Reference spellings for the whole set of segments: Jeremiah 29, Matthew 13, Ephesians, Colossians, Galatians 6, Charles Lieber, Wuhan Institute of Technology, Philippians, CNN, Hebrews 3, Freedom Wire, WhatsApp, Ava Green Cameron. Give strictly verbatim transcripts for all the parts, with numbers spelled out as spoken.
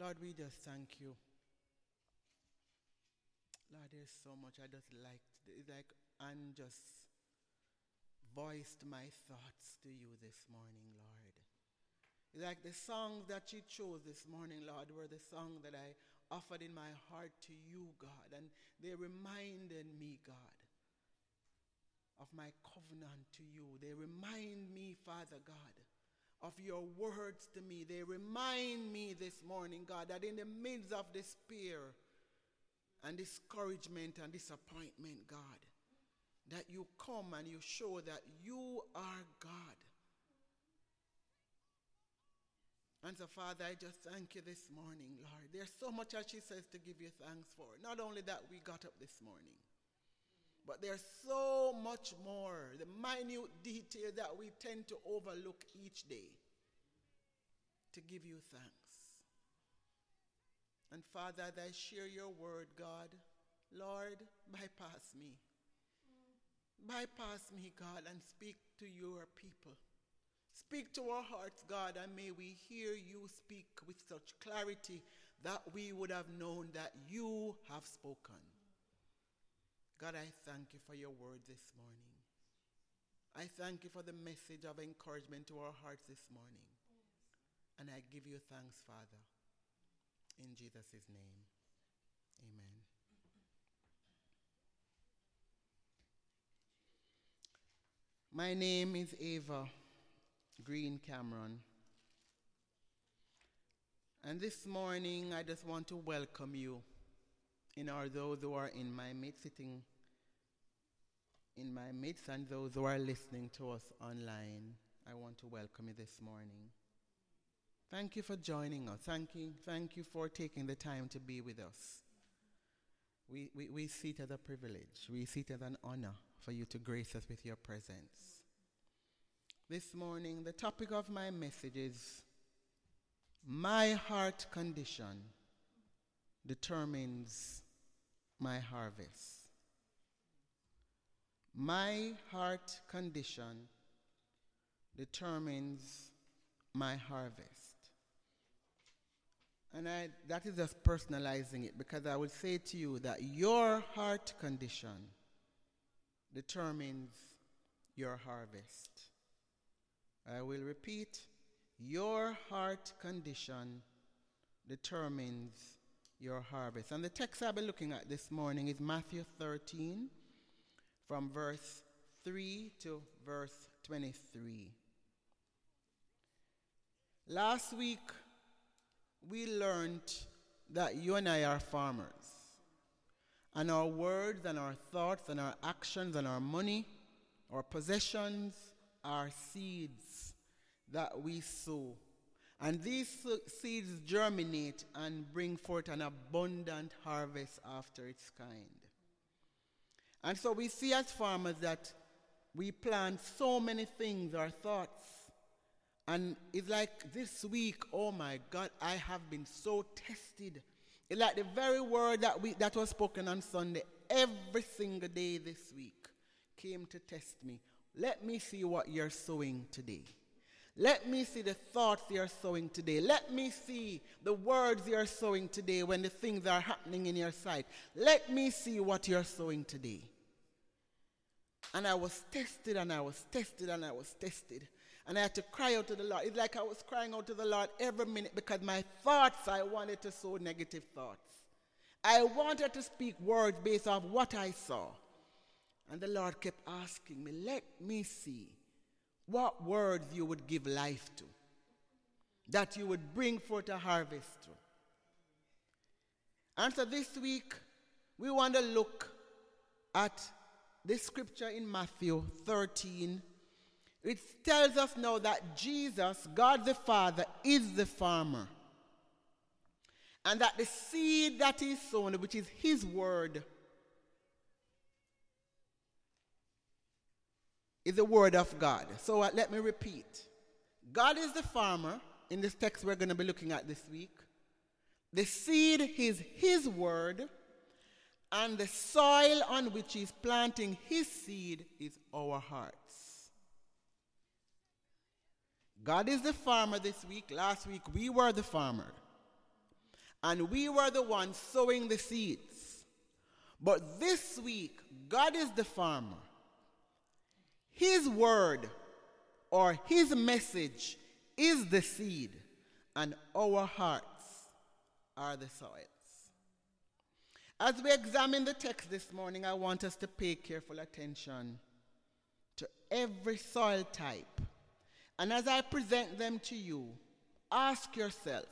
Lord, we just thank you. Lord, there's so much I just liked. It's like I just voiced my thoughts to you this morning, Lord. It's like the songs that you chose this morning, Lord, were the songs that I offered in my heart to you, God. And they reminded me, God, of my covenant to you. They remind me, Father God, of your words to me. They remind me this morning, God, that in the midst of despair and discouragement and disappointment, God, that you come and you show that you are God. And so, Father, I just thank you this morning, Lord. There's so much, as she says, to give you thanks for. Not only that we got up this morning, but there's so much more, the minute detail that we tend to overlook each day, to give you thanks. And Father, as I share your word, God, Lord, bypass me. Bypass me, God, and speak to your people. Speak to our hearts, God, and may we hear you speak with such clarity that we would have known that you have spoken. God, I thank you for your word this morning. I thank you for the message of encouragement to our hearts this morning. Yes. And I give you thanks, Father, in Jesus' name. Amen. My name is Ava Green Cameron. And this morning, I just want to welcome you, and are those who are in my midst, sitting in my midst, and those who are listening to us online. I want to welcome you this morning. Thank you for joining us. Thank you, thank you for taking the time to be with us. We, we, we see it as a privilege. We see it as an honor for you to grace us with your presence. This morning, the topic of my message is my heart condition determines my harvest. My heart condition determines my harvest. And I, that is just personalizing it, because I would say to you that your heart condition determines your harvest. I will repeat, your heart condition determines your harvest. And the text I'll be looking at this morning is Matthew thirteen, from verse three to verse twenty-three. Last week, we learned that you and I are farmers, and our words and our thoughts and our actions and our money, our possessions, are seeds that we sow. And these seeds germinate and bring forth an abundant harvest after its kind. And so we see as farmers that we plant so many things, our thoughts. And it's like this week, oh my God, I have been so tested. It's like the very word that we that was spoken on Sunday, every single day this week came to test me. Let me see what you're sowing today. Let me see the thoughts you're sowing today. Let me see the words you're sowing today when the things are happening in your sight. Let me see what you're sowing today. And I was tested and I was tested and I was tested. And I had to cry out to the Lord. It's like I was crying out to the Lord every minute, because my thoughts, I wanted to sow negative thoughts. I wanted to speak words based off what I saw. And the Lord kept asking me, let me see what words you would give life to, that you would bring forth a harvest to. And so this week, we want to look at this scripture in Matthew thirteen. It tells us now that Jesus, God the Father, is the farmer. And that the seed that is sown, which is his word, is the word of God. So uh, let me repeat. God is the farmer in this text we're going to be looking at this week. The seed is his word, and the soil on which he's planting his seed is our hearts. God is the farmer this week. Last week we were the farmer. and we were the ones sowing the seeds. But this week, God is the farmer. His word or his message is the seed, and our hearts are the soils. As we examine the text this morning, I want us to pay careful attention to every soil type. And as I present them to you, ask yourself,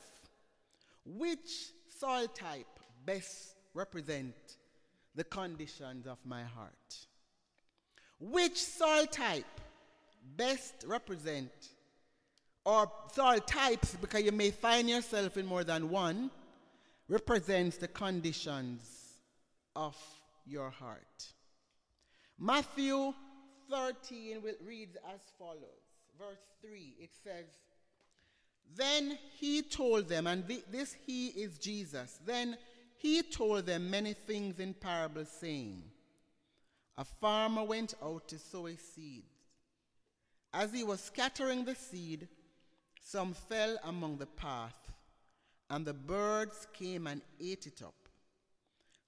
which soil type best represents the conditions of my heart? Which soil type best represent, or soil types, because you may find yourself in more than one, represents the conditions of your heart? Matthew thirteen reads as follows, verse three. It says, Then he told them, and th- this he is Jesus, then he told them many things in parables, saying, A farmer went out to sow his seed. As he was scattering the seed, some fell among the path, and the birds came and ate it up.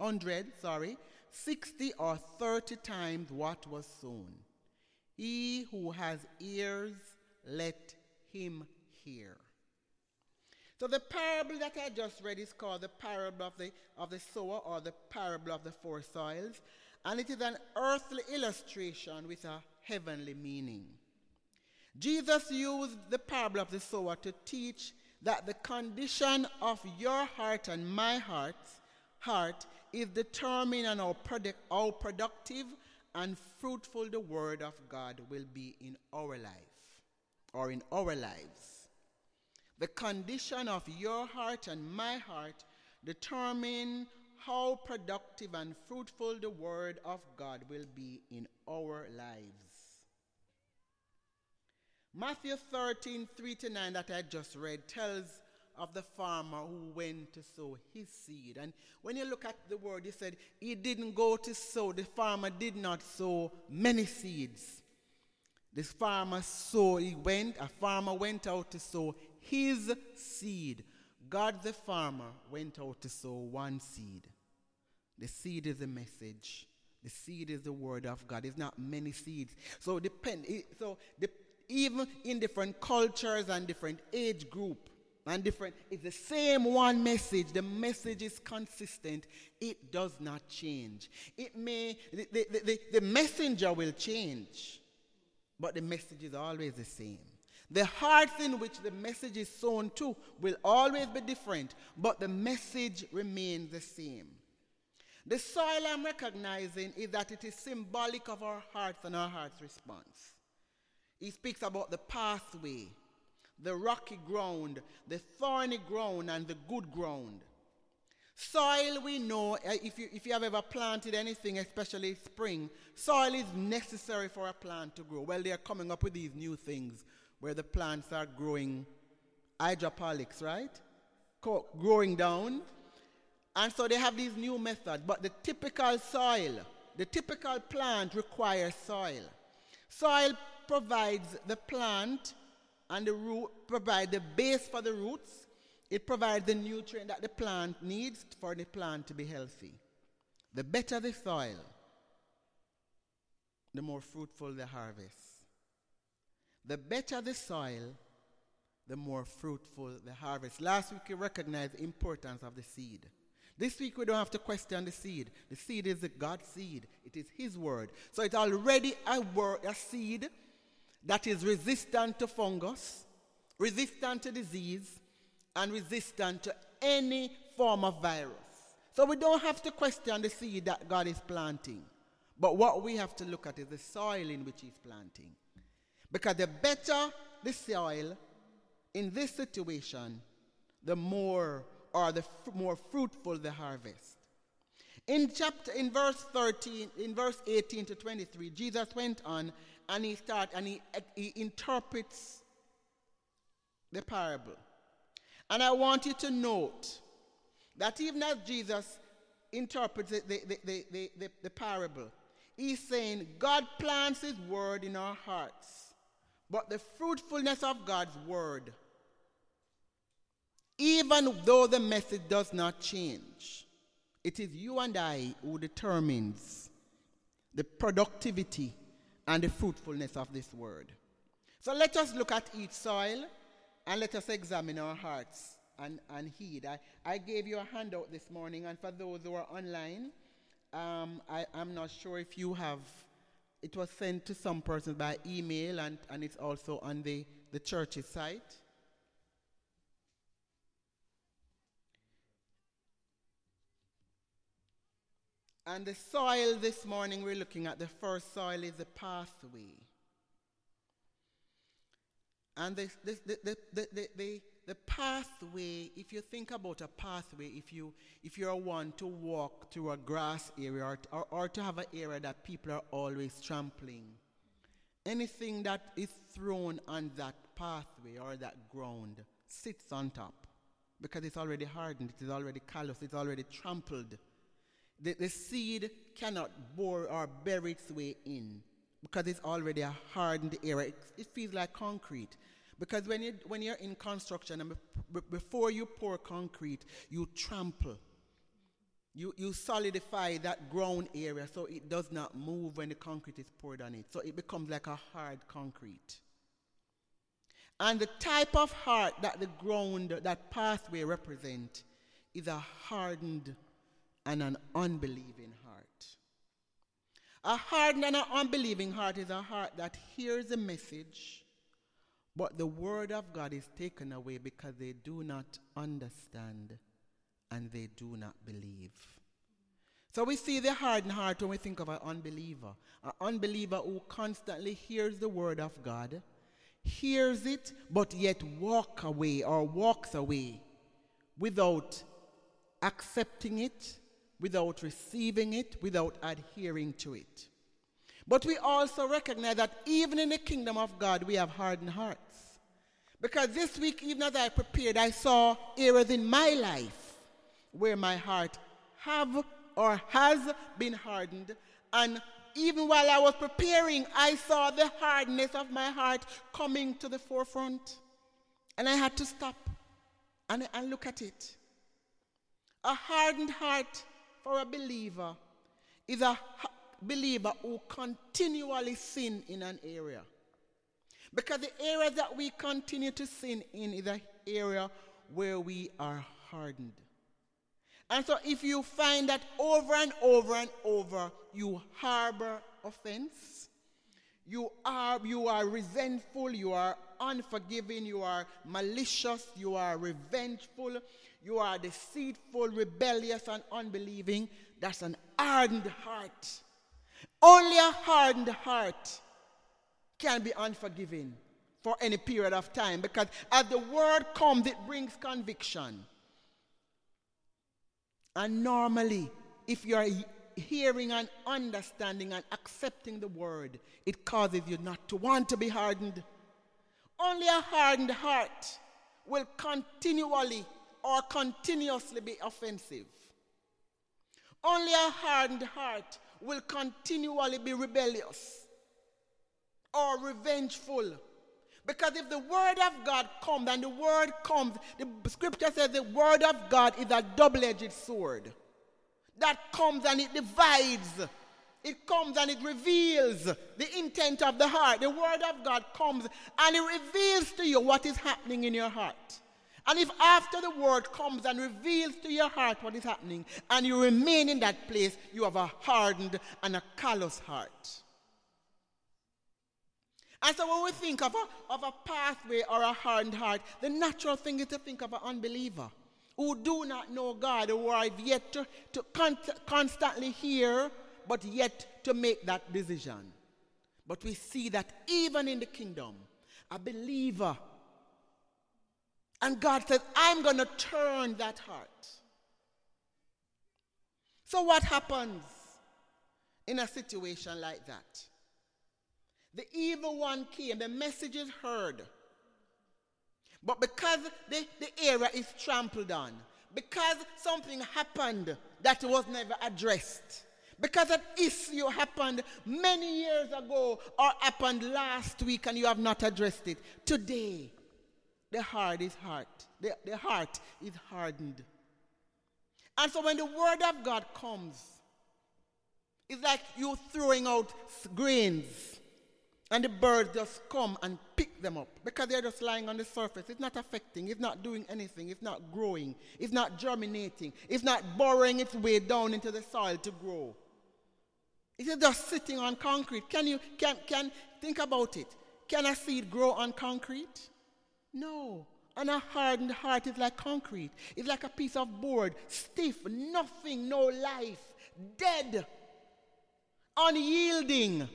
hundred, sorry, sixty or thirty times what was sown. He who has ears, let him hear. So the parable that I just read is called the parable of the, of the sower, or the parable of the four soils. And it is an earthly illustration with a heavenly meaning. Jesus used the parable of the sower to teach that the condition of your heart and my heart, heart is determined on how, product, how productive and fruitful the word of God will be in our life, or in our lives. The condition of your heart and my heart determine how productive and fruitful the word of God will be in our lives. Matthew thirteen, three to nine, that I just read, tells of the farmer who went to sow his seed. And when you look at the word, he said he didn't go to sow. The farmer did not sow many seeds. This farmer sowed, he went, a farmer went out to sow his seed. God the farmer went out to sow one seed. The seed is a message. The seed is the word of God. It's not many seeds. So depend. So the, even in different cultures and different age group and different, it's the same one message. The message is consistent. It does not change. It may the the, the, the messenger will change, but the message is always the same. The hearts in which the message is sown to will always be different, but the message remains the same. The soil I'm recognizing is that it is symbolic of our hearts and our heart's response. He speaks about the pathway, the rocky ground, the thorny ground, and the good ground. Soil, we know, if you, if you have ever planted anything, especially spring, soil is necessary for a plant to grow. Well, they are coming up with these new things, where the plants are growing hydroponics, right? Co- growing down. And so they have these new methods. But the typical soil, the typical plant requires soil. Soil provides the plant and the root, provide the base for the roots. It provides the nutrient that the plant needs for the plant to be healthy. The better the soil, the more fruitful the harvest. The better the soil, the more fruitful the harvest. Last week we recognized the importance of the seed. This week we don't have to question the seed. The seed is the God's seed. It is his word. So it's already a, word, a seed that is resistant to fungus, resistant to disease, and resistant to any form of virus. So we don't have to question the seed that God is planting. But what we have to look at is the soil in which he's planting. Because the better the soil in this situation, the more or the f- more fruitful the harvest. In chapter, in verse thirteen, in verse eighteen to twenty-three, Jesus went on and he start and he, he interprets the parable. And I want you to note that even as Jesus interprets the, the, the, the, the, the parable, he's saying God plants his word in our hearts, but the fruitfulness of God's word, even though the message does not change, it is you and I who determines the productivity and the fruitfulness of this word. So let us look at each soil and let us examine our hearts and, and heed. I, I gave you a handout this morning, and for those who are online, um, I, I'm not sure if you have, it was sent to some persons by email, and, and it's also on the, the church's site. And the soil this morning we're looking at, the first soil is the pathway. And the the the the, the, the, the, the pathway, if you think about a pathway, if you if you're one to walk through a grass area or, or, or to have an area that people are always trampling, anything that is thrown on that pathway or that ground sits on top because it's already hardened, it is already calloused, it's already trampled. The, the seed cannot bore or bury its way in because it's already a hardened area. It, it feels like concrete. Because when, you, when you're in construction, and be, before you pour concrete, you trample. You, you solidify that ground area so it does not move when the concrete is poured on it. So it becomes like a hard concrete. And the type of heart that the ground, that pathway represent, is a hardened and an unbelieving heart. A hardened and an unbelieving heart is a heart that hears the message, but the word of God is taken away because they do not understand and they do not believe. So we see the hardened heart when we think of an unbeliever. An unbeliever who constantly hears the word of God, hears it, but yet walk away or walks away without accepting it, without receiving it, without adhering to it. But we also recognize that even in the kingdom of God, we have hardened hearts. Because this week, even as I prepared, I saw areas in my life where my heart have or has been hardened. And even while I was preparing, I saw the hardness of my heart coming to the forefront. And I had to stop and, and look at it. A hardened heart for a believer is a ha- believer who continually sin in an area. Because the area that we continue to sin in is an area where we are hardened. And so if you find that over and over and over you harbor offense, you are, you are resentful, you are unforgiving, you are malicious, you are revengeful, you are deceitful, rebellious, and unbelieving. That's an hardened heart. Only a hardened heart can be unforgiving for any period of time, because as the word comes, it brings conviction. And normally, if you are hearing and understanding and accepting the word, it causes you not to want to be hardened. Only a hardened heart will continually or continuously be offensive. Only a hardened heart will continually be rebellious or revengeful. Because if the word of God comes, and the word comes, the scripture says the word of God is a double-edged sword that comes and it divides. It comes and it reveals the intent of the heart. The word of God comes and it reveals to you what is happening in your heart. And if after the word comes and reveals to your heart what is happening, and you remain in that place, you have a hardened and a callous heart. And so when we think of a, of a pathway or a hardened heart, the natural thing is to think of an unbeliever who do not know God, who are yet to, to con- constantly hear, but yet to make that decision. But we see that even in the kingdom, a believer And God says, I'm going to turn that heart. So what happens in a situation like that? The evil one came, the message is heard. But because the, the area is trampled on, because something happened that was never addressed, because an issue happened many years ago or happened last week and you have not addressed it, today the heart is hard. The, the heart is hardened. And so when the word of God comes, it's like you throwing out grains and the birds just come and pick them up because they're just lying on the surface. It's not affecting. It's not doing anything. It's not growing. It's not germinating. It's not burrowing its way down into the soil to grow. It's just sitting on concrete. Can you, can, can, think about it. Can a seed grow on concrete? No. And a hardened heart is like concrete. It's like a piece of board, stiff, nothing, no life, dead, unyielding.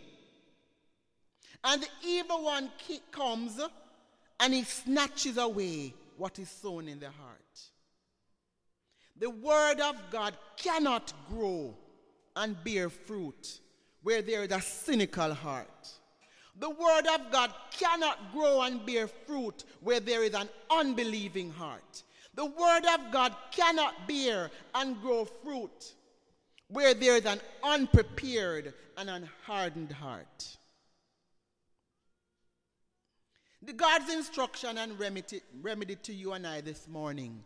And the evil one comes and he snatches away what is sown in the heart. The word of God cannot grow and bear fruit where there is a cynical heart. The word of God cannot grow and bear fruit where there is an unbelieving heart. The word of God cannot bear and grow fruit where there is an unprepared and unhardened heart. The God's instruction and remedy, remedy to you and I this morning,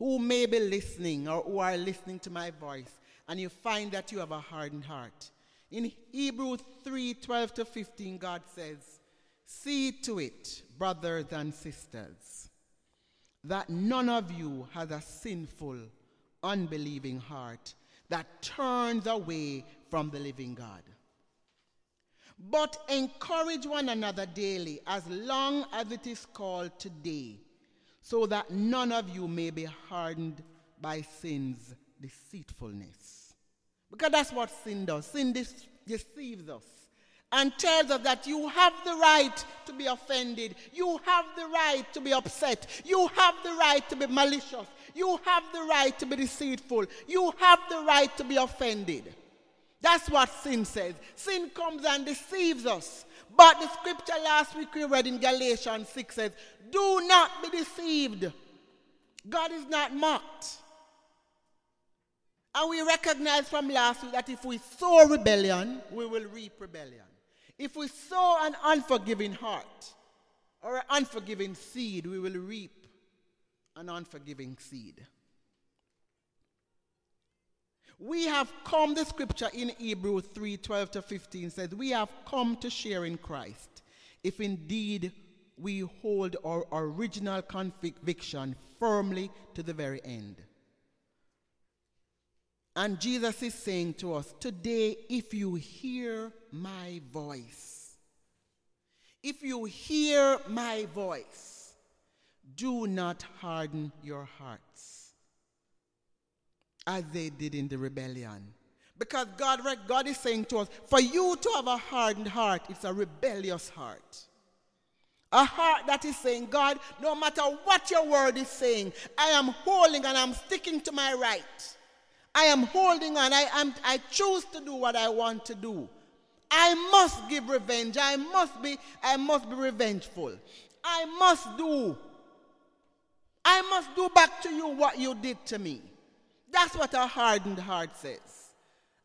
who may be listening or who are listening to my voice, and you find that you have a hardened heart. In Hebrews three, twelve to fifteen, God says, see to it, brothers and sisters, that none of you has a sinful, unbelieving heart that turns away from the living God. But encourage one another daily, as long as it is called today, so that none of you may be hardened by sin's deceitfulness. Because that's what sin does. Sin dis- deceives us and tells us that you have the right to be offended. You have the right to be upset. You have the right to be malicious. You have the right to be deceitful. You have the right to be offended. That's what sin says. Sin comes and deceives us. But the scripture last week we read in Galatians six says, do not be deceived. God is not mocked. And we recognize from last week that if we sow rebellion, we will reap rebellion. If we sow an unforgiving heart or an unforgiving seed, we will reap an unforgiving seed. We have come, the scripture in Hebrews three, twelve to fifteen says, we have come to share in Christ, if indeed we hold our original conviction firmly to the very end. And Jesus is saying to us, today, if you hear my voice, if you hear my voice, do not harden your hearts as they did in the rebellion. Because God, God is saying to us, for you to have a hardened heart, it's a rebellious heart. A heart that is saying, God, no matter what your word is saying, I am holding and I'm sticking to my right. I am holding on. I am. I choose to do what I want to do. I must give revenge. I must be. I must be revengeful. I must do. I must do back to you what you did to me. That's what a hardened heart says.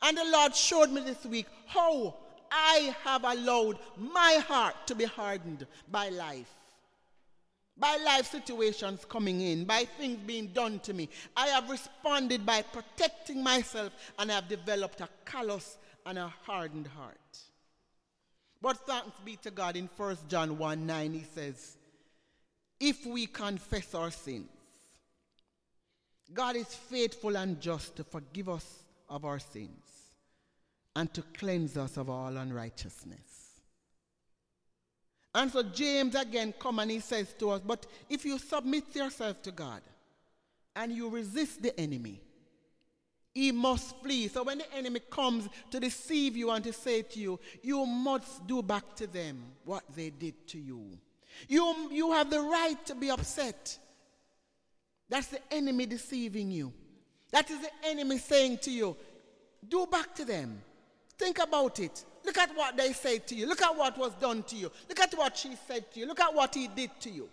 And the Lord showed me this week how I have allowed my heart to be hardened by life. By life situations coming in, by things being done to me, I have responded by protecting myself and I have developed a callous and a hardened heart. But thanks be to God, in First John one nine he says, if we confess our sins, God is faithful and just to forgive us of our sins and to cleanse us of all unrighteousness. And so James again comes and he says to us, but if you submit yourself to God and you resist the enemy, he must flee. So when the enemy comes to deceive you and to say to you, you must do back to them what they did to you. You, you have the right to be upset. That's the enemy deceiving you. That is the enemy saying to you, do back to them. Think about it. Look at what they said to you. Look at what was done to you. Look at what she said to you. Look at what he did to you.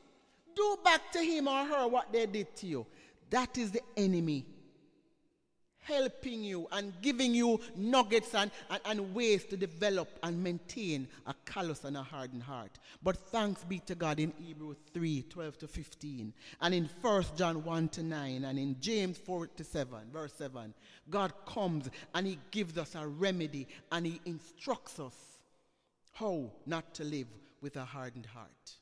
Do back to him or her what they did to you. That is the enemy helping you and giving you nuggets and, and, and ways to develop and maintain a callous and a hardened heart. But thanks be to God in Hebrews three, twelve to fifteen, and in First John one to nine, and in James four to seven, verse seven, God comes and he gives us a remedy and he instructs us how not to live with a hardened heart.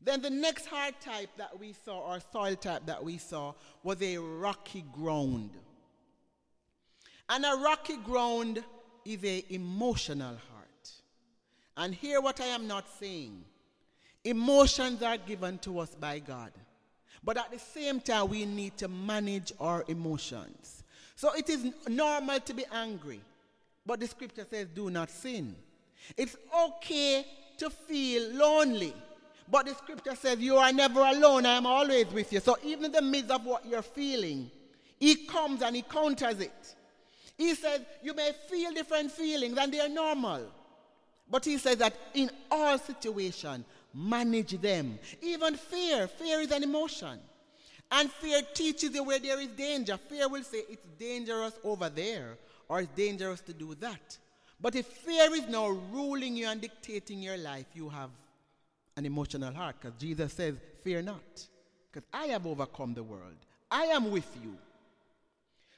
Then the next heart type that we saw, or soil type that we saw, was a rocky ground. And a rocky ground is an emotional heart. And hear what I am not saying. Emotions are given to us by God. But at the same time, we need to manage our emotions. So it is normal to be angry. But the scripture says, do not sin. It's okay to feel lonely. But the scripture says, you are never alone, I am always with you. So even in the midst of what you're feeling, he comes and he counters it. He says, you may feel different feelings and they are normal. But he says that in all situations, manage them. Even fear, fear is an emotion. And fear teaches you where there is danger. Fear will say it's dangerous over there or it's dangerous to do that. But if fear is now ruling you and dictating your life, you have an emotional heart, because Jesus says, fear not, because I have overcome the world. I am with you.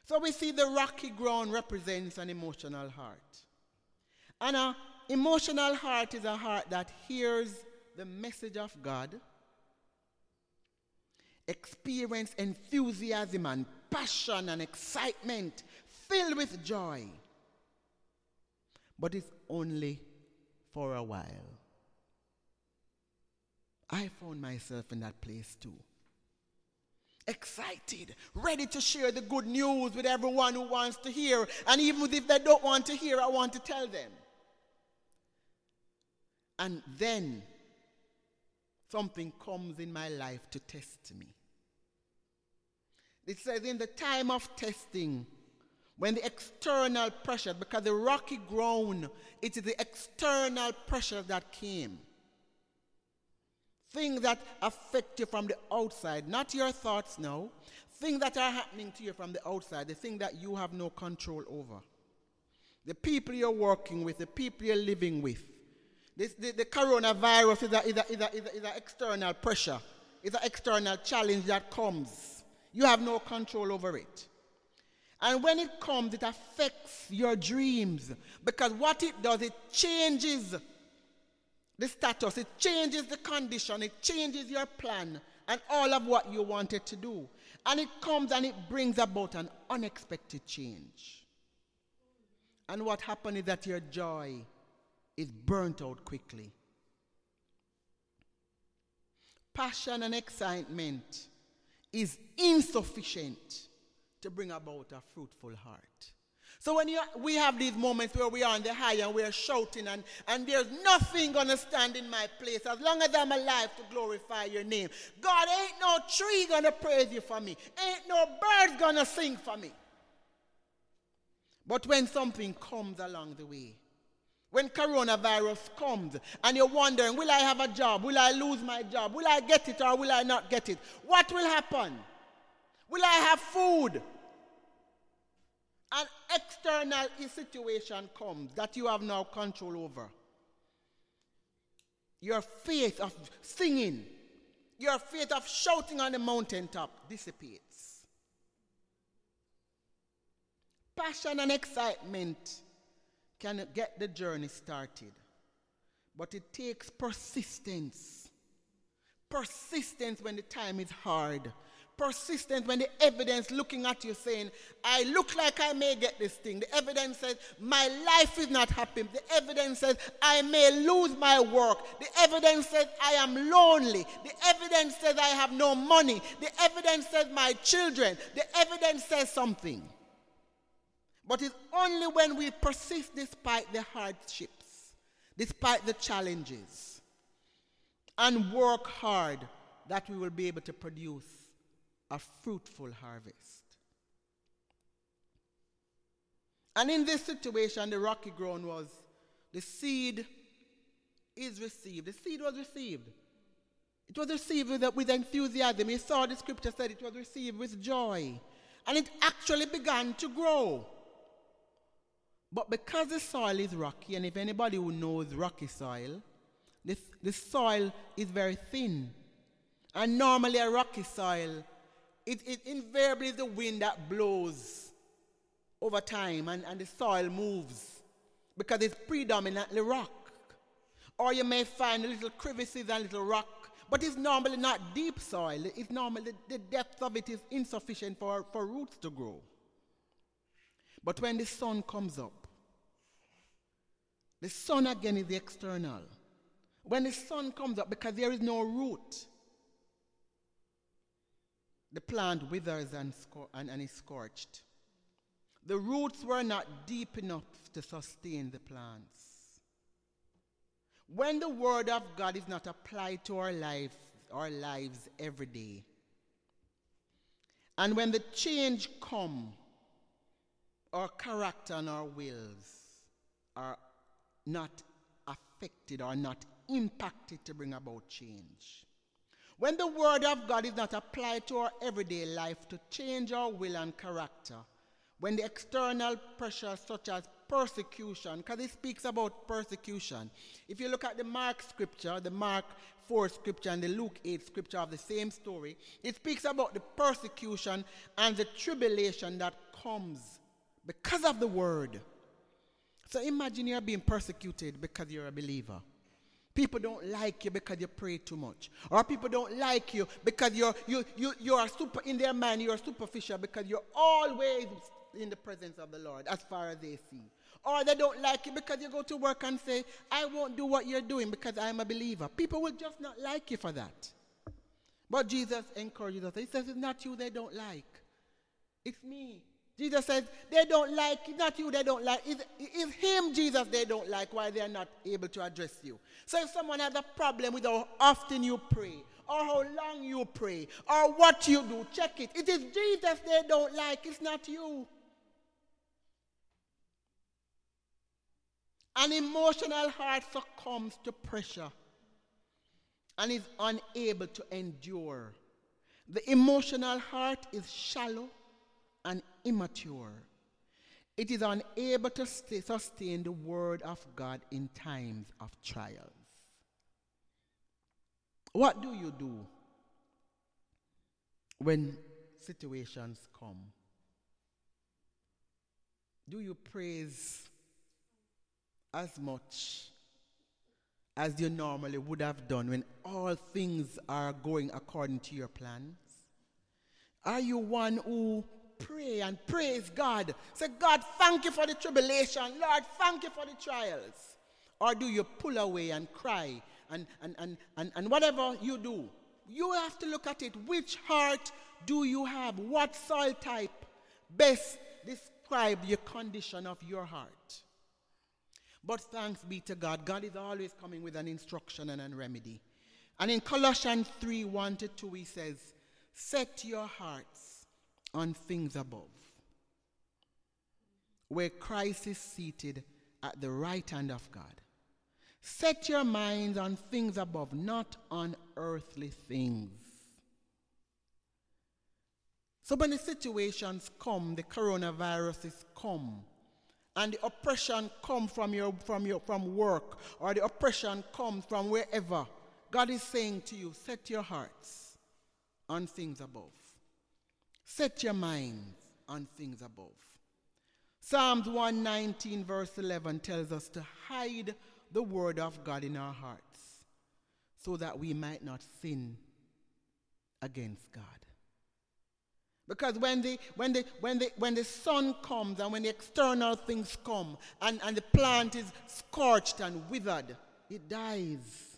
So we see the rocky ground represents an emotional heart. And an emotional heart is a heart that hears the message of God, experiences enthusiasm and passion and excitement, filled with joy. But it's only for a while. I found myself in that place too. Excited, ready to share the good news with everyone who wants to hear. And even if they don't want to hear, I want to tell them. And then something comes in my life to test me. It says in the time of testing, when the external pressure, because the rocky ground, it is the external pressure that came. Things that affect you from the outside, not your thoughts now. Things that are happening to you from the outside, the things that you have no control over. The people you're working with, the people you're living with. This, the, the coronavirus is an is a, is a, is a, is a external pressure. It's an external challenge that comes. You have no control over it. And when it comes, it affects your dreams. Because what it does, it changes the status, it changes the condition, it changes your plan and all of what you wanted to do. And it comes and it brings about an unexpected change. And what happens is that your joy is burnt out quickly. Passion and excitement is insufficient to bring about a fruitful heart. So when you, we have these moments where we are on the high and we are shouting and, and there's nothing going to stand in my place as long as I'm alive to glorify your name. God, ain't no tree going to praise you for me. Ain't no bird going to sing for me. But when something comes along the way, when coronavirus comes and you're wondering, will I have a job? Will I lose my job? Will I get it or will I not get it? What will happen? Will I have food? An external situation comes that you have no control over. Your faith of singing, your faith of shouting on the mountaintop dissipates. Passion and excitement can get the journey started, but it takes persistence. Persistence when the time is hard. Persistent when the evidence looking at you saying, I look like I may get this thing. The evidence says, my life is not happy. The evidence says, I may lose my work. The evidence says, I am lonely. The evidence says, I have no money. The evidence says, my children. The evidence says something. But it's only when we persist despite the hardships, despite the challenges, and work hard that we will be able to produce a fruitful harvest. And in this situation, the rocky ground was the seed is received. The seed was received. It was received with, with enthusiasm. You saw the scripture said it was received with joy. And it actually began to grow. But because the soil is rocky, and if anybody who knows rocky soil, this, the soil is very thin. And normally a rocky soil, it, it invariably is the wind that blows over time, and, and the soil moves because it's predominantly rock. Or you may find little crevices and little rock, but it's normally not deep soil. It's normally the depth of it is insufficient for, for roots to grow. But when the sun comes up, the sun again is the external. When the sun comes up, because there is no root, the plant withers and, scor- and, and is scorched. The roots were not deep enough to sustain the plants. When the word of God is not applied to our lives, our lives every day, and when the change come, our character and our wills are not affected or not impacted to bring about change. When the word of God is not applied to our everyday life to change our will and character, when the external pressures such as persecution, because it speaks about persecution. If you look at the Mark scripture, the Mark four scripture and the Luke eight scripture of the same story, it speaks about the persecution and the tribulation that comes because of the word. So imagine you're being persecuted because you're a believer. People don't like you because you pray too much. Or people don't like you because you're you you you are super in their mind, you're superficial because you're always in the presence of the Lord as far as they see. Or they don't like you because you go to work and say, I won't do what you're doing because I'm a believer. People will just not like you for that. But Jesus encourages us. He says, it's not you they don't like. It's me. Jesus says, they don't like, it's not you they don't like. It's, it's him, Jesus, they don't like, why they are not able to address you. So if someone has a problem with how often you pray, or how long you pray, or what you do, check it. It is Jesus they don't like, it's not you. An emotional heart succumbs to pressure and is unable to endure. The emotional heart is shallow and immature. It is unable to stay, sustain the word of God in times of trials. What do you do when situations come? Do you praise as much as you normally would have done when all things are going according to your plans? Are you one who pray and praise God? Say, God, thank you for the tribulation. Lord, thank you for the trials. Or do you pull away and cry and, and, and, and, and whatever you do? You have to look at it. Which heart do you have? What soil type best describe your condition of your heart? But thanks be to God. God is always coming with an instruction and a remedy. And in Colossians three, one to two, he says, set your hearts on things above, where Christ is seated at the right hand of God. Set your minds on things above, not on earthly things. So when the situations come, the coronaviruses come, and the oppression comes from your from your from work, or the oppression comes from wherever, God is saying to you, set your hearts on things above. Set your minds on things above. Psalms one nineteen verse eleven tells us to hide the word of God in our hearts so that we might not sin against God. Because when the when the when the when the sun comes and when the external things come and, and the plant is scorched and withered, it dies.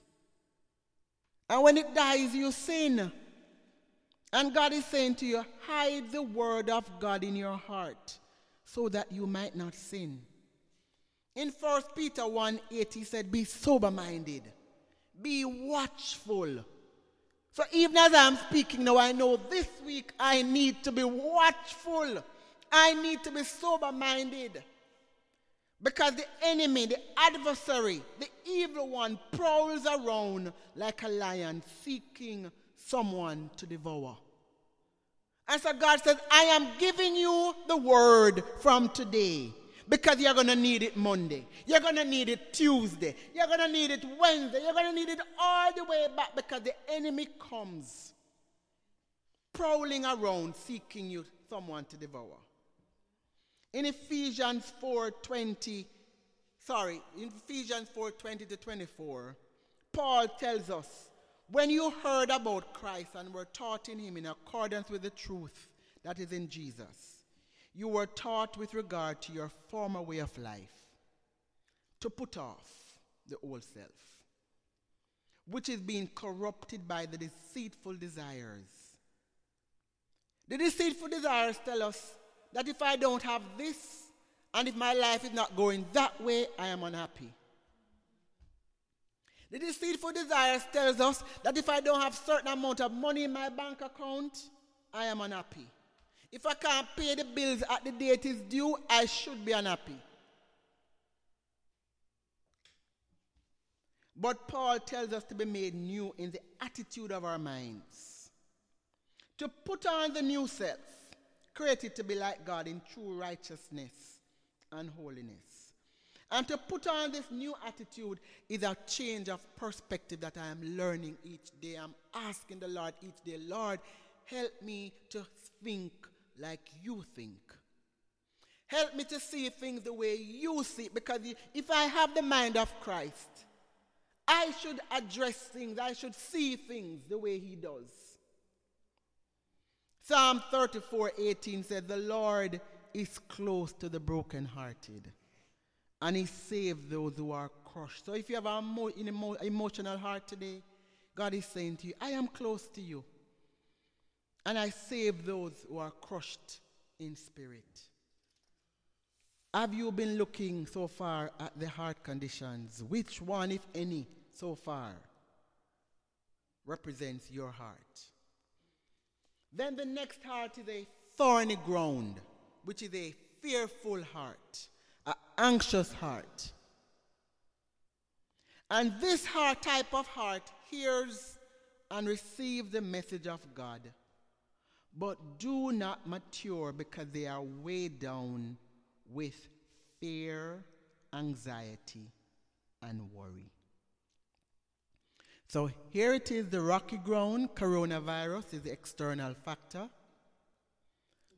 And when it dies, you sin. And God is saying to you, hide the word of God in your heart so that you might not sin. In First Peter one eight, he said, be sober-minded, be watchful. So even as I'm speaking now, I know this week I need to be watchful. I need to be sober-minded. Because the enemy, the adversary, the evil one prowls around like a lion seeking someone to devour. And so God says, I am giving you the word from today because you're going to need it Monday. You're going to need it Tuesday. You're going to need it Wednesday. You're going to need it all the way back because the enemy comes prowling around seeking you someone to devour. In Ephesians four twenty, sorry, in Ephesians four twenty to twenty-four, Paul tells us, when you heard about Christ and were taught in him in accordance with the truth that is in Jesus, you were taught with regard to your former way of life to put off the old self, which is being corrupted by the deceitful desires. The deceitful desires tell us that if I don't have this, and if my life is not going that way, I am unhappy. The deceitful desires tells us that if I don't have certain amount of money in my bank account, I am unhappy. If I can't pay the bills at the date it is due, I should be unhappy. But Paul tells us to be made new in the attitude of our minds. To put on the new self, created to be like God in true righteousness and holiness. And to put on this new attitude is a change of perspective that I am learning each day. I'm asking the Lord each day, Lord, help me to think like you think. Help me to see things the way you see it, because if I have the mind of Christ, I should address things, I should see things the way he does. Psalm thirty-four eighteen says, the Lord is close to the brokenhearted, and he saves those who are crushed. So if you have an emo- emo- emotional heart today, God is saying to you, I am close to you, and I save those who are crushed in spirit. Have you been looking so far at the heart conditions? Which one, if any, so far represents your heart? Then the next heart is a thorny ground, which is a fearful heart, an anxious heart. And this heart type of heart hears and receives the message of God, but do not mature because they are weighed down with fear, anxiety, and worry. So here it is, the rocky ground. Coronavirus is the external factor.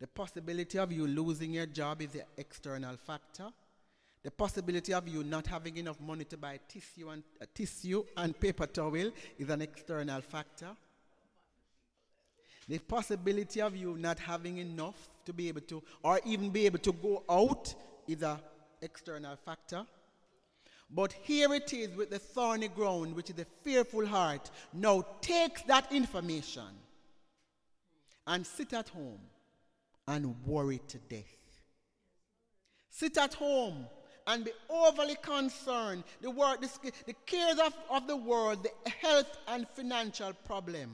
The possibility of you losing your job is the external factor. The possibility of you not having enough money to buy tissue and, uh, tissue and paper towel is an external factor. The possibility of you not having enough to be able to, or even be able to go out is an external factor. But here it is with the thorny ground, which is a fearful heart. Now take that information and sit at home and worry to death. Sit at home and be overly concerned. The, world, the, the cares of, of the world, the health and financial problem,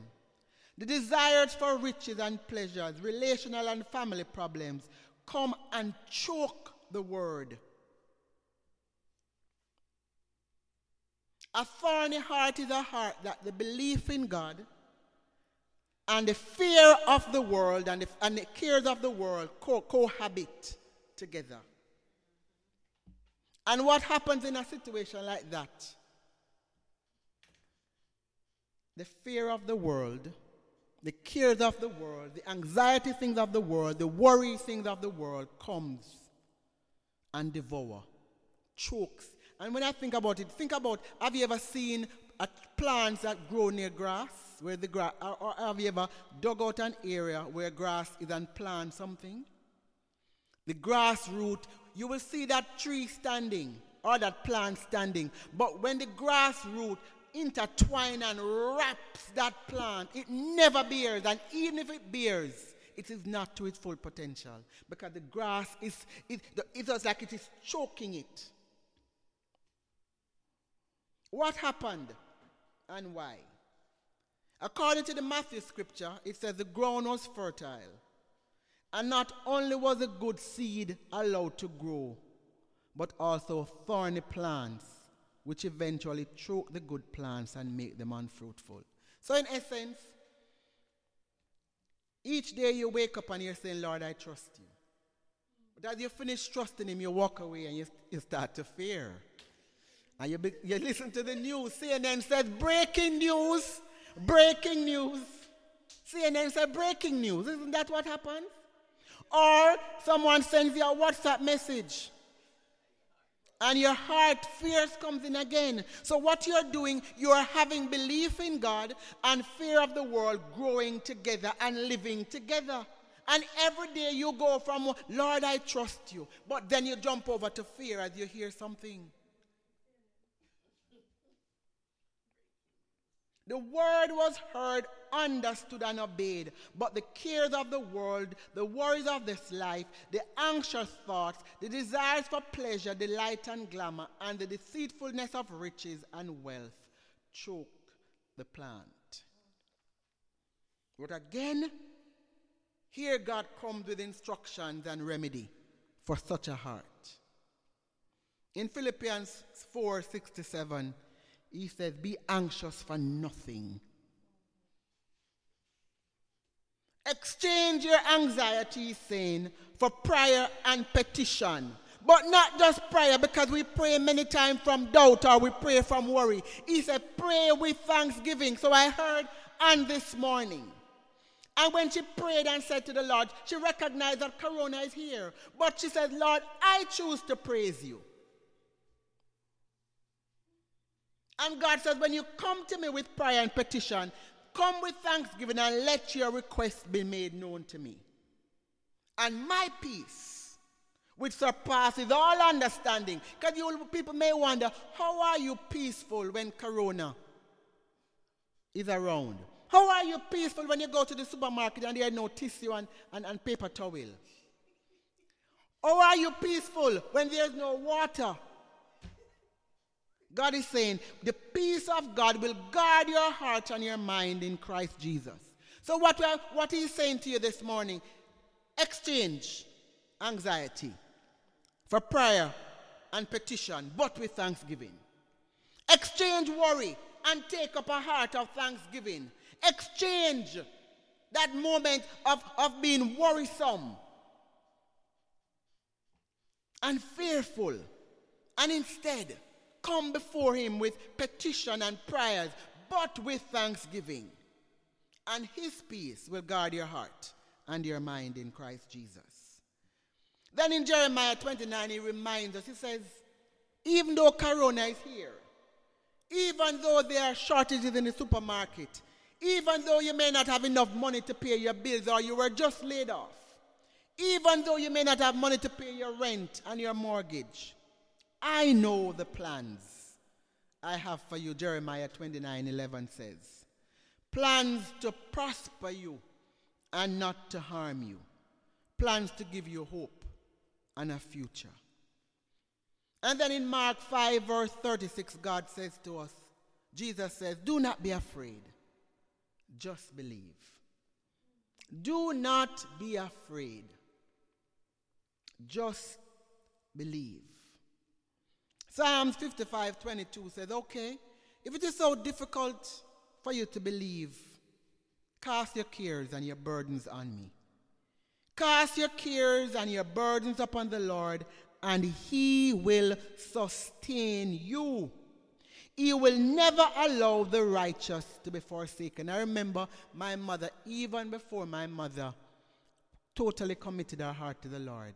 the desires for riches and pleasures, relational and family problems, come and choke the word. A thorny heart is a heart that the belief in God and the fear of the world and the, and the cares of the world co- cohabit together. And what happens in a situation like that? The fear of the world, the cares of the world, the anxiety things of the world, the worry things of the world comes and devour, chokes. And when I think about it, think about, have you ever seen a plants that grow near grass? Where the grass, or, or have you ever dug out an area where grass is and plant something? The grass root, you will see that tree standing or that plant standing. But when the grass root intertwines and wraps that plant, it never bears. And even if it bears, it is not to its full potential. Because the grass is, it, it's just like it is choking it. What happened and why? According to the Matthew scripture, it says the ground was fertile. And not only was a good seed allowed to grow, but also thorny plants, which eventually choke the good plants and make them unfruitful. So in essence, each day you wake up and you're saying, Lord, I trust you. But as you finish trusting him, you walk away and you, you start to fear. And you, be, you listen to the news. C N N says, breaking news, breaking news. C N N says, breaking news. Isn't that what happens? Or someone sends you a WhatsApp message. And your heart, fears comes in again. So what you're doing, you're having belief in God and fear of the world growing together and living together. And every day you go from, Lord, I trust you. But then you jump over to fear as you hear something. The word was heard, understood, and obeyed. But the cares of the world, the worries of this life, the anxious thoughts, the desires for pleasure, delight, and glamour, and the deceitfulness of riches and wealth choke the plant. But again, here God comes with instructions and remedy for such a heart. In Philippians four six to seven, he says, be anxious for nothing. Exchange your anxiety, saying, for prayer and petition. But not just prayer, because we pray many times from doubt or we pray from worry. He said, pray with thanksgiving. So I heard Anne this morning. And when she prayed and said to the Lord, she recognized that Corona is here. But she said, Lord, I choose to praise you. And God says, when you come to me with prayer and petition, come with thanksgiving and let your requests be made known to me. And my peace, which surpasses all understanding, because you people may wonder, how are you peaceful when Corona is around? How are you peaceful when you go to the supermarket and there are no tissue and, and, and paper towel? How are you peaceful when there is no water? God is saying, the peace of God will guard your heart and your mind in Christ Jesus. So what, we are, what he's saying to you this morning, exchange anxiety for prayer and petition, but with thanksgiving. Exchange worry and take up a heart of thanksgiving. Exchange that moment of, of being worrisome and fearful, and instead come before him with petition and prayers, but with thanksgiving. And his peace will guard your heart and your mind in Christ Jesus. Then in Jeremiah twenty-nine, he reminds us, he says, even though Corona is here, even though there are shortages in the supermarket, even though you may not have enough money to pay your bills or you were just laid off, even though you may not have money to pay your rent and your mortgage, I know the plans I have for you, Jeremiah twenty-nine eleven says. Plans to prosper you and not to harm you. Plans to give you hope and a future. And then in Mark five verse thirty-six, God says to us, Jesus says, do not be afraid, just believe. Do not be afraid, just believe. Psalms fifty-five twenty-two says, okay, if it is so difficult for you to believe, cast your cares and your burdens on me. Cast your cares and your burdens upon the Lord, and he will sustain you. He will never allow the righteous to be forsaken. I remember my mother, even before my mother totally committed her heart to the Lord,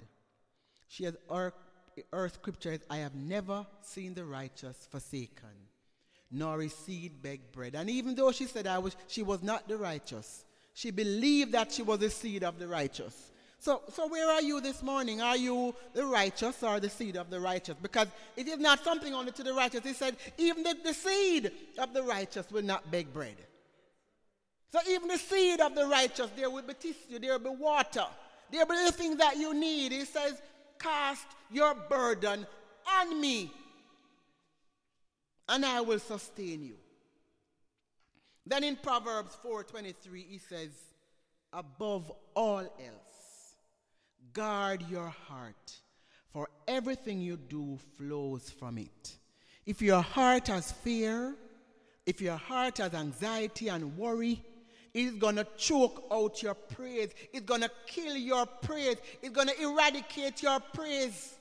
she has her Earth scripture is, I have never seen the righteous forsaken, nor his seed beg bread. And even though she said I was, she was not the righteous, she believed that she was the seed of the righteous. So, so where are you this morning? Are you the righteous or the seed of the righteous? Because it is not something only to the righteous. He said, even the, the seed of the righteous will not beg bread. So even the seed of the righteous, there will be tissue, there will be water, there will be the things that you need. He says, cast your burden on me, and I will sustain you. Then in Proverbs four twenty-three, he says, above all else, guard your heart, for everything you do flows from it. If your heart has fear, if your heart has anxiety and worry, it's going to choke out your praise. It's going to kill your praise. It's going to eradicate your praise.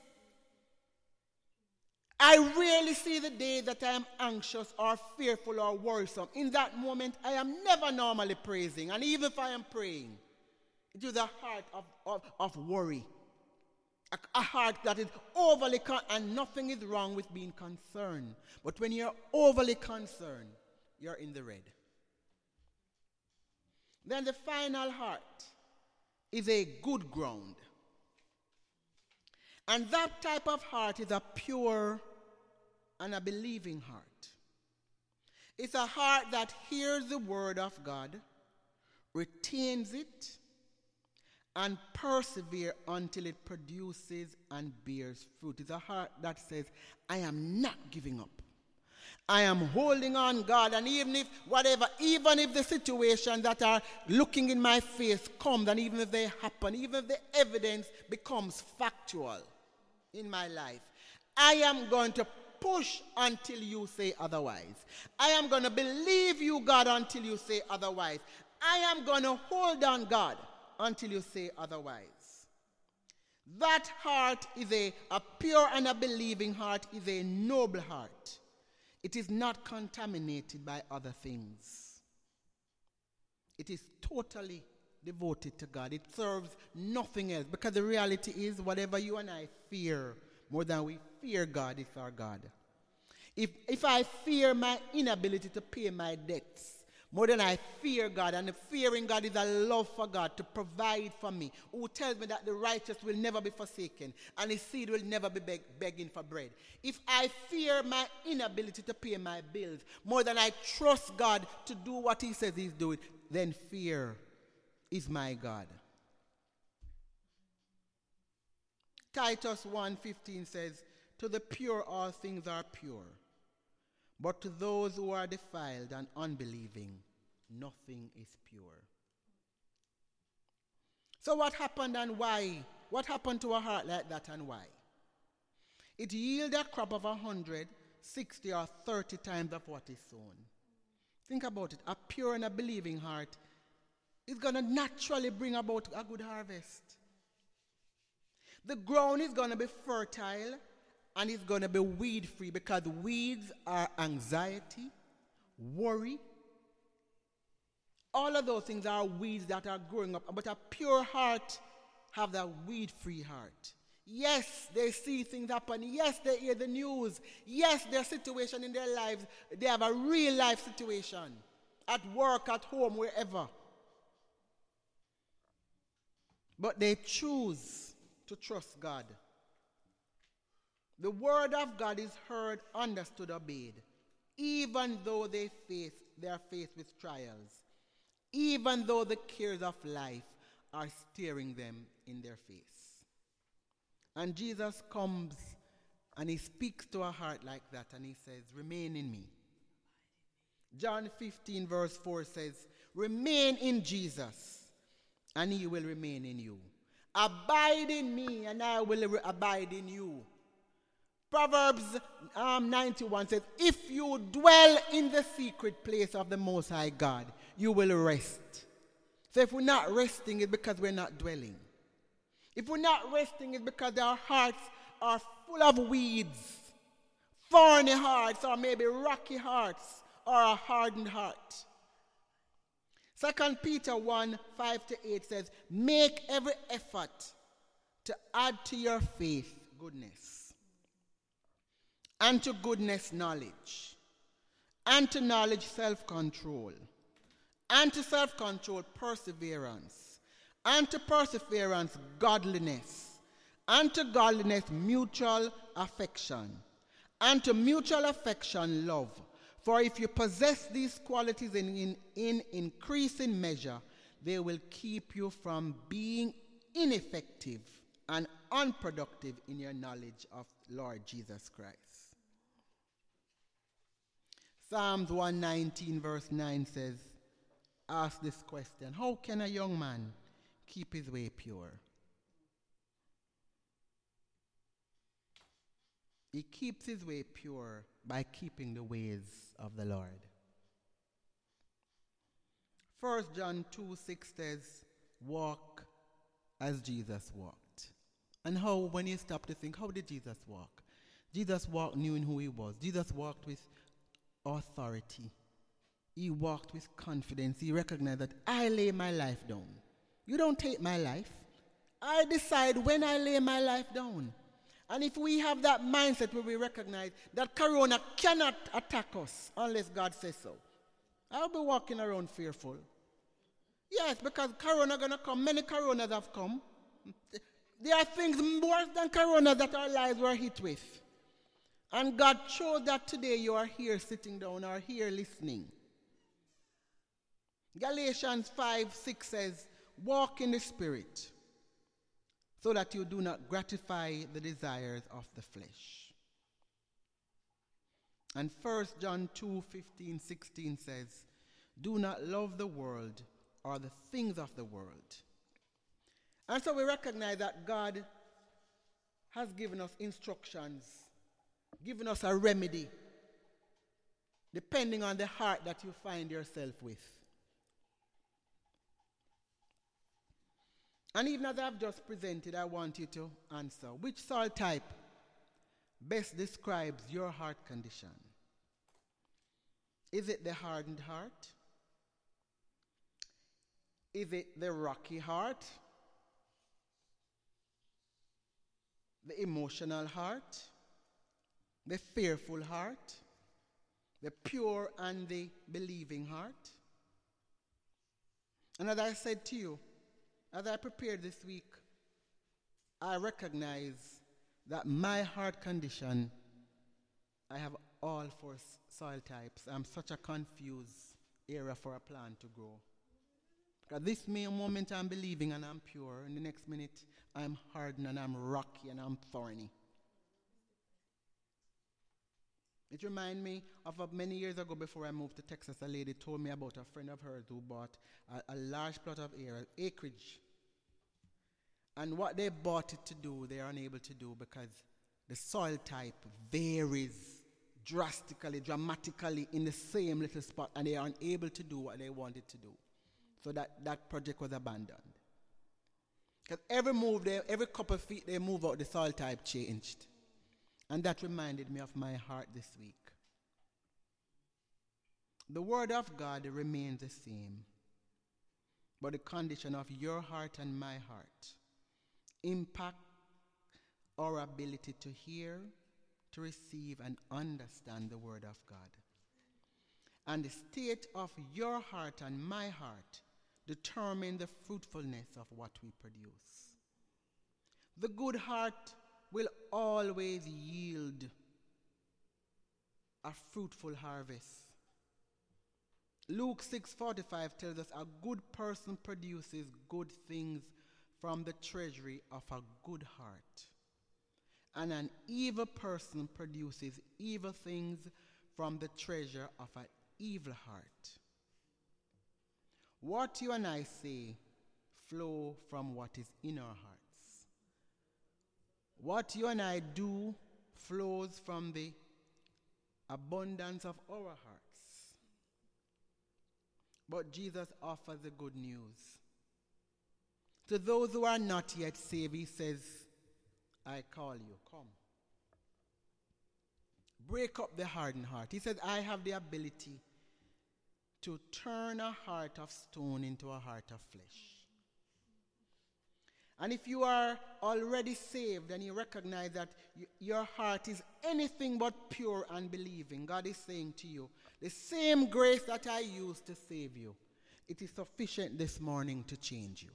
I rarely see the day that I am anxious or fearful or worrisome. In that moment, I am never normally praising. And even if I am praying, it is a heart of, of, of worry. A, a heart that is overly concerned, and nothing is wrong with being concerned. But when you're overly concerned, you're in the red. Then the final heart is a good ground. And that type of heart is a pure and a believing heart. It's a heart that hears the word of God, retains it, and persevere until it produces and bears fruit. It's a heart that says, I am not giving up. I am holding on, God, and even if whatever, even if the situation that are looking in my face comes, and even if they happen, even if the evidence becomes factual in my life, I am going to push until you say otherwise. I am going to believe you, God, until you say otherwise. I am going to hold on, God, until you say otherwise. That heart is a, a pure and a believing heart, is a noble heart. It is not contaminated by other things. It is totally devoted to God. It serves nothing else, because the reality is whatever you and I fear more than we fear God, it's our God. If, if I fear my inability to pay my debts, more than I fear God, and the fearing God is a love for God to provide for me, who tells me that the righteous will never be forsaken and his seed will never be beg- begging for bread. If I fear my inability to pay my bills, more than I trust God to do what he says he's doing, then fear is my God. Titus one fifteen says, to the pure all things are pure, but to those who are defiled and unbelieving, nothing is pure. So what happened and why? What happened to a heart like that and why? It yielded a crop of one hundred sixty or thirty times of what is sown. Think about it. A pure and a believing heart is going to naturally bring about a good harvest. The ground is going to be fertile, and it's going to be weed-free, because weeds are anxiety, worry. All of those things are weeds that are growing up. But a pure heart have that weed-free heart. Yes, they see things happen. Yes, they hear the news. Yes, their situation in their lives, they have a real-life situation. At work, at home, wherever. But they choose to trust God. The word of God is heard, understood, obeyed, even though they face, they are faced with trials, even though the cares of life are staring them in their face. And Jesus comes and he speaks to a heart like that, and he says, remain in me. John fifteen verse four says, remain in Jesus, and he will remain in you. Abide in me, and I will re- abide in you. Proverbs um, ninety-one says, if you dwell in the secret place of the Most High God, you will rest. So if we're not resting, it's because we're not dwelling. If we're not resting, it's because our hearts are full of weeds, thorny hearts, or maybe rocky hearts, or a hardened heart. Second Peter one, five to eight says, make every effort to add to your faith goodness, and to goodness knowledge, and to knowledge self-control, and to self-control perseverance, and to perseverance godliness, and to godliness mutual affection, and to mutual affection love. For if you possess these qualities in, in, in increasing measure, they will keep you from being ineffective and unproductive in your knowledge of Lord Jesus Christ. Psalms one nineteen verse nine says, ask this question, how can a young man keep his way pure? He keeps his way pure by keeping the ways of the Lord. First John two six says, walk as Jesus walked. And how, when you stop to think, how did Jesus walk? Jesus walked knowing who he was. Jesus walked with authority. He walked with confidence. He recognized that I lay my life down. You don't take my life. I decide when I lay my life down. And if we have that mindset where we recognize that corona cannot attack us unless God says so, I'll be walking around fearful. Yes, because corona going to come. Many coronas have come. There are things worse than corona that our lives were hit with. And God showed that today you are here sitting down or here listening. Galatians five six says, walk in the Spirit, so that you do not gratify the desires of the flesh. And First John two fifteen, sixteen says, do not love the world or the things of the world. And so we recognize that God has given us instructions, given us a remedy, depending on the heart that you find yourself with. And even as I've just presented, I want you to answer, which soil type best describes your heart condition? Is it the hardened heart? Is it the rocky heart? The emotional heart? The fearful heart? The pure and the believing heart? And as I said to you, as I prepared this week, I recognize that my heart condition, I have all four soil types. I'm such a confused area for a plant to grow. Because this moment I'm believing and I'm pure, and the next minute I'm hardened and I'm rocky and I'm thorny. It reminds me of uh, many years ago before I moved to Texas, a lady told me about a friend of hers who bought a, a large plot of area, acreage. And what they bought it to do, they are unable to do because the soil type varies drastically, dramatically in the same little spot, and they are unable to do what they wanted to do. So that, that project was abandoned. Because every move, they, every couple of feet they move out, the soil type changed. And that reminded me of my heart this week. The word of God remains the same, but the condition of your heart and my heart impact our ability to hear, to receive, and understand the word of God. And the state of your heart and my heart determine the fruitfulness of what we produce. The good heart will always yield a fruitful harvest. Luke six forty-five tells us a good person produces good things from the treasury of a good heart, and an evil person produces evil things from the treasure of an evil heart. What you and I say flow from what is in our hearts. What you and I do flows from the abundance of our hearts. But Jesus offers the good news. To those who are not yet saved, he says, I call you, come. Break up the hardened heart. He says, I have the ability to turn a heart of stone into a heart of flesh. And if you are already saved and you recognize that y- your heart is anything but pure and believing, God is saying to you, the same grace that I used to save you, it is sufficient this morning to change you.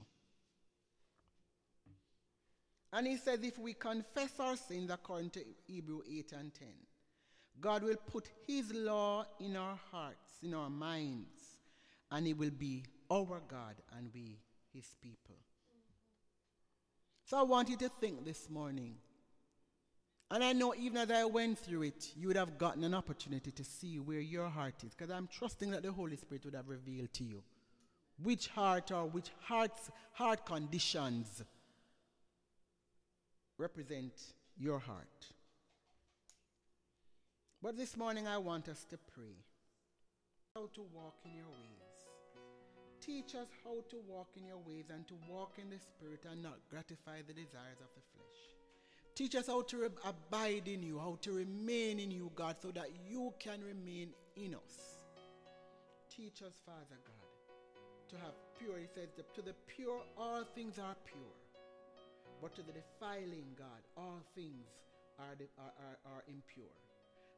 And he says if we confess our sins according to Hebrews eight and ten, God will put his law in our hearts, in our minds, and he will be our God and we his people. So I want you to think this morning And I know even as I went through it, you would have gotten an opportunity to see where your heart is, because I'm trusting that the Holy Spirit would have revealed to you which heart or which hearts, heart conditions represent your heart. But this morning I want us to pray. How to walk in your ways. Teach us how to walk in your ways and to walk in the Spirit and not gratify the desires of the flesh. Teach us how to re- abide in you, how to remain in you, God, so that you can remain in us. Teach us, Father God, to have pure, he says, to the pure all things are pure, but to the defiling, God, all things are, de- are, are, are impure.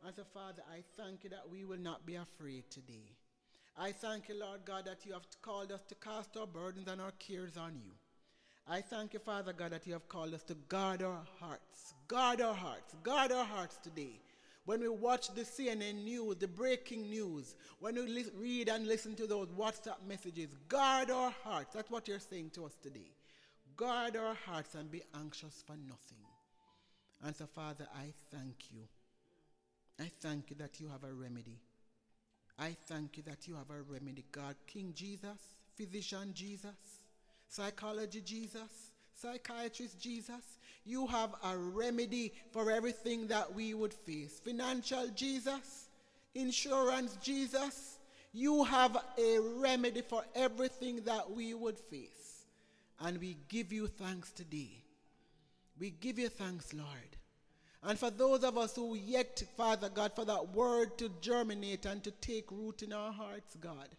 And so, Father, I thank you that we will not be afraid today. I thank you, Lord God, that you have called us to cast our burdens and our cares on you. I thank you, Father God, that you have called us to guard our hearts. Guard our hearts. Guard our hearts today. When we watch the C N N news, the breaking news, when we li- read and listen to those WhatsApp messages, guard our hearts. That's what you're saying to us today. Guard our hearts and be anxious for nothing. And so, Father, I thank you. I thank you that you have a remedy. I thank you that you have a remedy, God. King Jesus, physician Jesus, psychology Jesus, psychiatrist Jesus, you have a remedy for everything that we would face. Financial Jesus, insurance Jesus, you have a remedy for everything that we would face. And we give you thanks today. We give you thanks, Lord. And for those of us who yet, Father God, for that word to germinate and to take root in our hearts, God,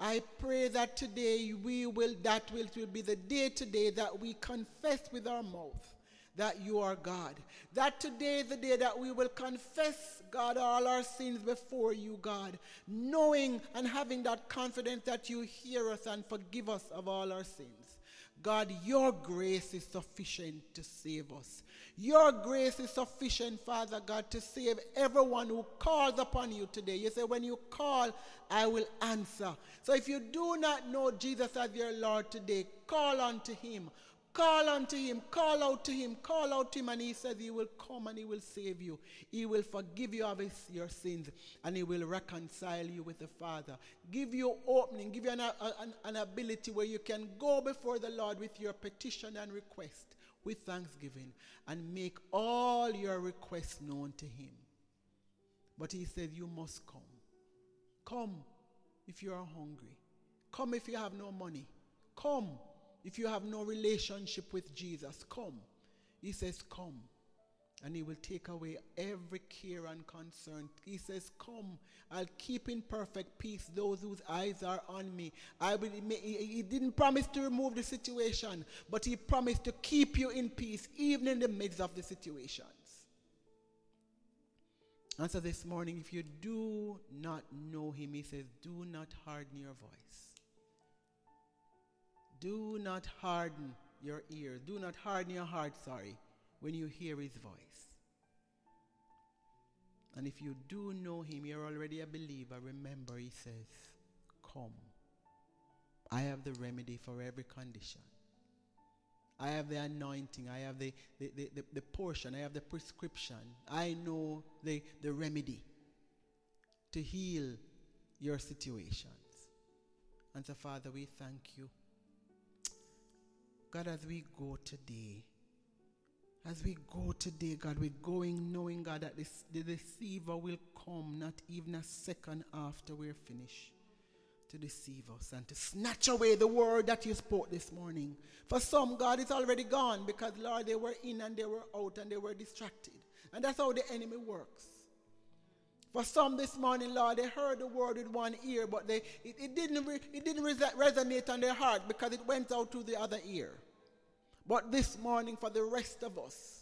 I pray that today we will, that will, will be the day today that we confess with our mouth that you are God. That today is the day that we will confess, God, all our sins before you, God, knowing and having that confidence that you hear us and forgive us of all our sins. God, your grace is sufficient to save us. Your grace is sufficient, Father God, to save everyone who calls upon you today. You say, when you call, I will answer. So if you do not know Jesus as your Lord today, call unto him. Call unto him. Call out to him. Call out to him. And he says he will come and he will save you. He will forgive you of his, your sins, and he will reconcile you with the Father. Give you opening. Give you an, an, an ability where you can go before the Lord with your petition and request, with thanksgiving, and make all your requests known to him. But he said, you must come. Come if you are hungry. Come if you have no money. Come if you have no relationship with Jesus. Come. He says, come. And he will take away every care and concern. He says, come. I'll keep in perfect peace those whose eyes are on me. I will. He didn't promise to remove the situation, but he promised to keep you in peace, even in the midst of the situations. And so this morning, if you do not know him, he says, do not harden your voice. Do not harden your ears. Do not harden your heart, sorry, when you hear his voice. And if you do know him, you're already a believer. Remember, he says, come. I have the remedy for every condition. I have the anointing. I have the, the, the, the, the portion. I have the prescription. I know the, the remedy to heal your situations. And so, Father, we thank you. God, as we go today, as we go today, God, we're going knowing, God, that this, the deceiver will come not even a second after we're finished to deceive us and to snatch away the word that you spoke this morning. For some, God, it's already gone because, Lord, they were in and they were out and they were distracted. And that's how the enemy works. For some this morning, Lord, they heard the word with one ear, but they it, it didn't, re, it didn't res- resonate on their heart because it went out to the other ear. But this morning, for the rest of us,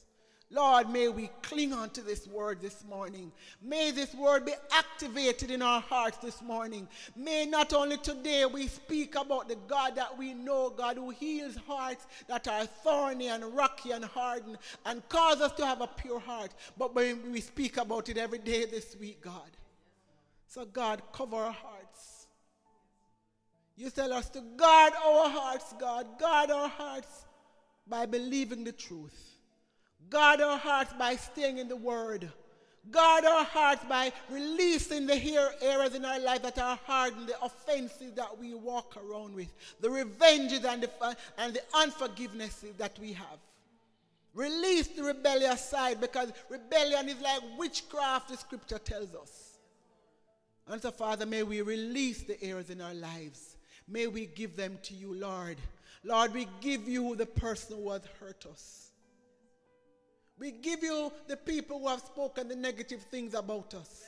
Lord, may we cling on to this word this morning. May this word be activated in our hearts this morning. May not only today we speak about the God that we know, God who heals hearts that are thorny and rocky and hardened and cause us to have a pure heart, but may we speak about it every day this week, God. So God, cover our hearts. You tell us to guard our hearts, God. Guard our hearts by believing the truth. Guard our hearts by staying in the Word. Guard our hearts by releasing the here areas in our life that are hardened, the offenses that we walk around with, the revenges and the, and the unforgivenesses that we have. Release the rebellious side, because rebellion is like witchcraft, the scripture tells us. And so, Father, may we release the errors in our lives. May we give them to you, Lord. Lord, we give you the person who has hurt us. We give you the people who have spoken the negative things about us.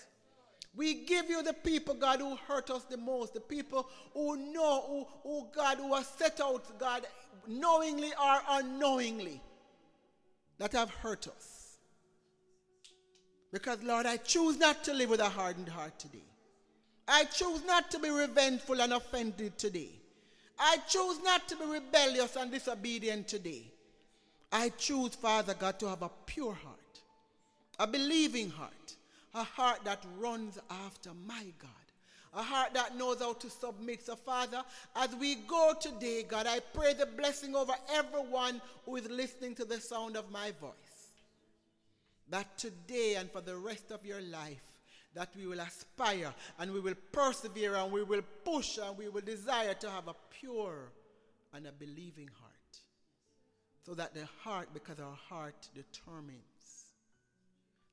We give you the people, God, who hurt us the most. The people who know, who, who God, who have set out, God, knowingly or unknowingly, that have hurt us. Because, Lord, I choose not to live with a hardened heart today. I choose not to be revengeful and offended today. I choose not to be rebellious and disobedient today. I choose, Father God, to have a pure heart, a believing heart, a heart that runs after my God, a heart that knows how to submit. So, Father, as we go today, God, I pray the blessing over everyone who is listening to the sound of my voice, that today and for the rest of your life, that we will aspire and we will persevere and we will push and we will desire to have a pure and a believing heart. So that the heart, because our heart determines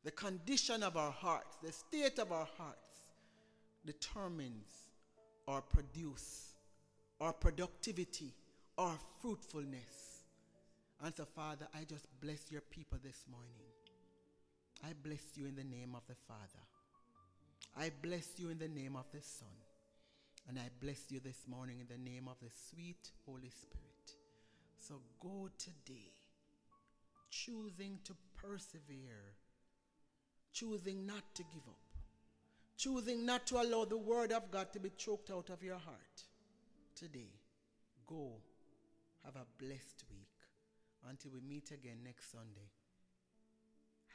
the condition of our hearts, the state of our hearts, determines our produce, our productivity, our fruitfulness. And so, Father, I just bless your people this morning. I bless you in the name of the Father. I bless you in the name of the Son. And I bless you this morning in the name of the sweet Holy Spirit. So go today, choosing to persevere, choosing not to give up, choosing not to allow the word of God to be choked out of your heart. Today, go. Have a blessed week. Until we meet again next Sunday,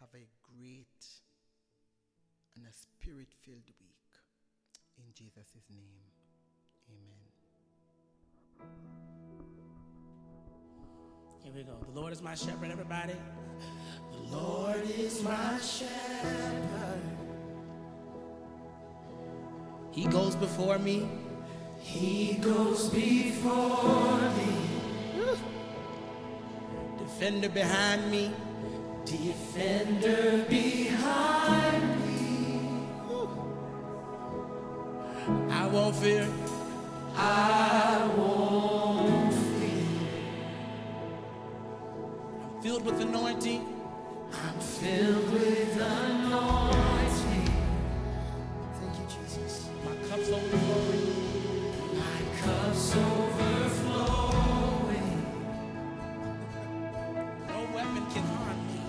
have a great and a spirit-filled week. In Jesus' name, amen. Here we go. The Lord is my shepherd, everybody. The Lord is my shepherd. He goes before me. He goes before me. Defender behind me. Defender behind me. I won't fear. I won't fear. I'm filled with anointing. I'm filled with anointing. Overflowing. My cup's overflowing. No weapon can harm me.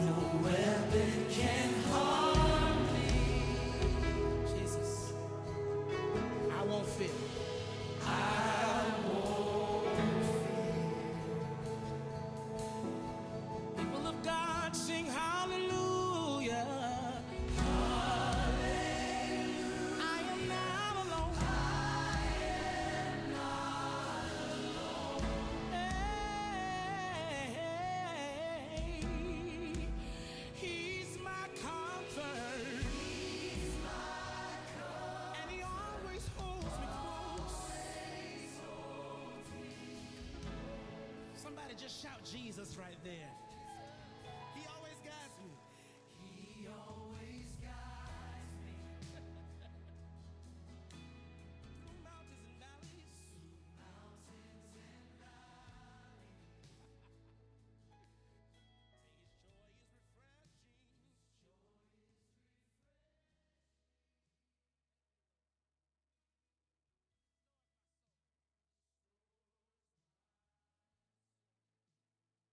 No weapon can harm me. Jesus, I won't fear. I won't fear. People of God, sing hallelujah. Just shout Jesus right there.